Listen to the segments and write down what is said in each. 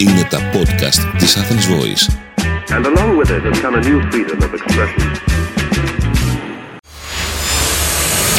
Είναι τα podcast της Athens Voice. And along with it has come a new freedom of expression.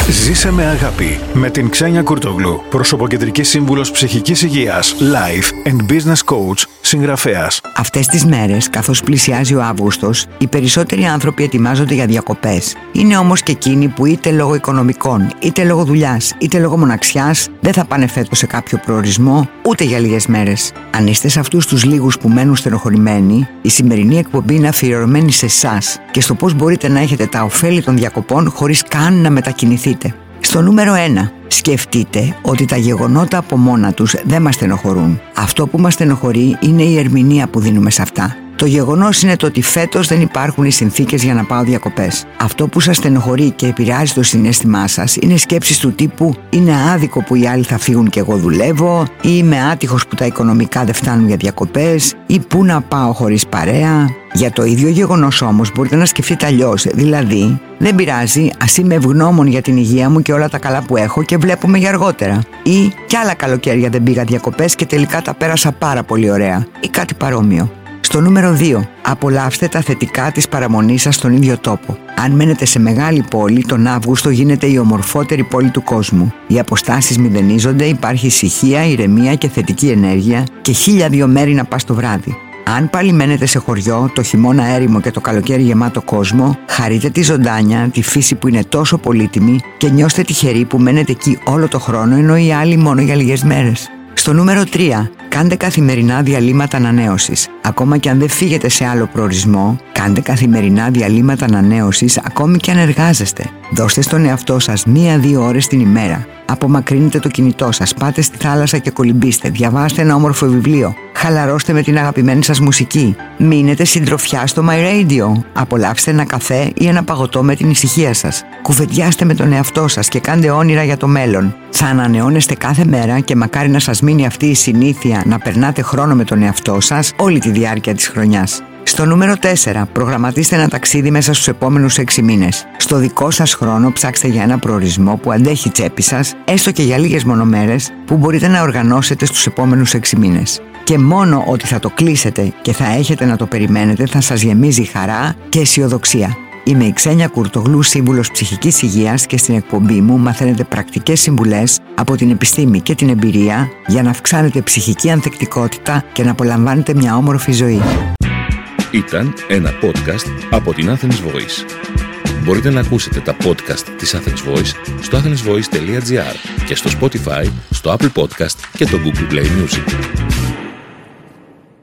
Ζήσε με αγάπη με την Ξένια Κουρτόγλου, προσωποκεντρική σύμβουλος ψυχικής υγείας, life and business coach, συγγραφέας. Αυτές τις μέρες, καθώς πλησιάζει ο Αύγουστος, οι περισσότεροι άνθρωποι ετοιμάζονται για διακοπές. Είναι όμως και εκείνοι που είτε λόγω οικονομικών, είτε λόγω δουλειάς, είτε λόγω μοναξιάς δεν θα πάνε φέτος σε κάποιο προορισμό, ούτε για λίγες μέρες. Αν είστε σε αυτούς τους λίγους που μένουν στενοχωρημένοι, η σημερινή εκπομπή είναι αφιερωμένη σε εσάς και στο πώς μπορείτε να έχετε τα ωφέλη των διακοπών χωρίς καν να μετακινηθείτε. Στο νούμερο 1. Σκεφτείτε ότι τα γεγονότα από μόνα τους δεν μας στενοχωρούν. Αυτό που μας στενοχωρεί είναι η ερμηνεία που δίνουμε σε αυτά. Το γεγονός είναι το ότι φέτος δεν υπάρχουν οι συνθήκες για να πάω διακοπές. Αυτό που σας στενοχωρεί και επηρεάζει το συναίσθημά σας είναι σκέψεις του τύπου «Είναι άδικο που οι άλλοι θα φύγουν και εγώ δουλεύω» ή «Είμαι άτυχος που τα οικονομικά δεν φτάνουν για διακοπές» ή «Πού να πάω χωρίς παρέα». Για το ίδιο γεγονός όμως μπορείτε να σκεφτείτε αλλιώς, δηλαδή «Δεν πειράζει, ας είμαι ευγνώμων για την υγεία μου και όλα τα καλά που έχω και βλέπουμε για αργότερα» ή «Κι άλλα καλοκαίρια δεν πήγα διακοπές και τελικά τα πέρασα πάρα πολύ ωραία» ή κάτι παρόμοιο. Στο νούμερο 2. Απολαύστε τα θετικά της παραμονής σας στον ίδιο τόπο. Αν μένετε σε μεγάλη πόλη, τον Αύγουστο γίνεται η ομορφότερη πόλη του κόσμου. Οι αποστάσεις μηδενίζονται, υπάρχει ησυχία, ηρεμία και θετική ενέργεια και 1002 μέρη να πας το βράδυ. Αν πάλι μένετε σε χωριό, το χειμώνα έρημο και το καλοκαίρι γεμάτο κόσμο, χαρείτε τη ζωντάνια, τη φύση που είναι τόσο πολύτιμη και νιώστε τυχεροί που μένετε εκεί όλο το χρόνο ενώ οι άλλοι μόνο για λίγες μέρες. Στο νούμερο 3. Κάντε καθημερινά διαλύματα ανανέωσης. Ακόμα και αν δεν φύγετε σε άλλο προορισμό, κάντε καθημερινά διαλύματα ανανέωσης ακόμη και αν εργάζεστε. Δώστε στον εαυτό σας 1-2 ώρες την ημέρα. Απομακρύνετε το κινητό σας, πάτε στη θάλασσα και κολυμπήστε, διαβάστε ένα όμορφο βιβλίο, χαλαρώστε με την αγαπημένη σας μουσική, μείνετε συντροφιά στο My Radio, απολαύστε ένα καφέ ή ένα παγωτό με την ησυχία σας, κουβεντιάστε με τον εαυτό σας και κάντε όνειρα για το μέλλον. Θα ανανεώνεστε κάθε μέρα και μακάρι να σας μείνει αυτή η συνήθεια να περνάτε χρόνο με τον εαυτό σας όλη τη διάρκεια της χρονιάς. Στο νούμερο 4. Προγραμματίστε ένα ταξίδι μέσα στους επόμενους 6 μήνες. Στο δικό σας χρόνο ψάξτε για ένα προορισμό που αντέχει η τσέπη σας, έστω και για λίγες μονομέρες, που μπορείτε να οργανώσετε στους επόμενους 6 μήνες. Και μόνο ότι θα το κλείσετε και θα έχετε να το περιμένετε θα σας γεμίζει χαρά και αισιοδοξία. Είμαι η Ξένια Κουρτογλού, σύμβουλος ψυχικής υγείας και στην εκπομπή μου μαθαίνετε πρακτικές συμβουλές από την επιστήμη και την εμπειρία για να αυξάνετε ψυχική ανθεκτικότητα και να απολαμβάνετε μια όμορφη ζωή. Ήταν ένα podcast από την Athens Voice. Μπορείτε να ακούσετε τα podcast της Athens Voice στο athensvoice.gr και στο Spotify, στο Apple Podcast και το Google Play Music.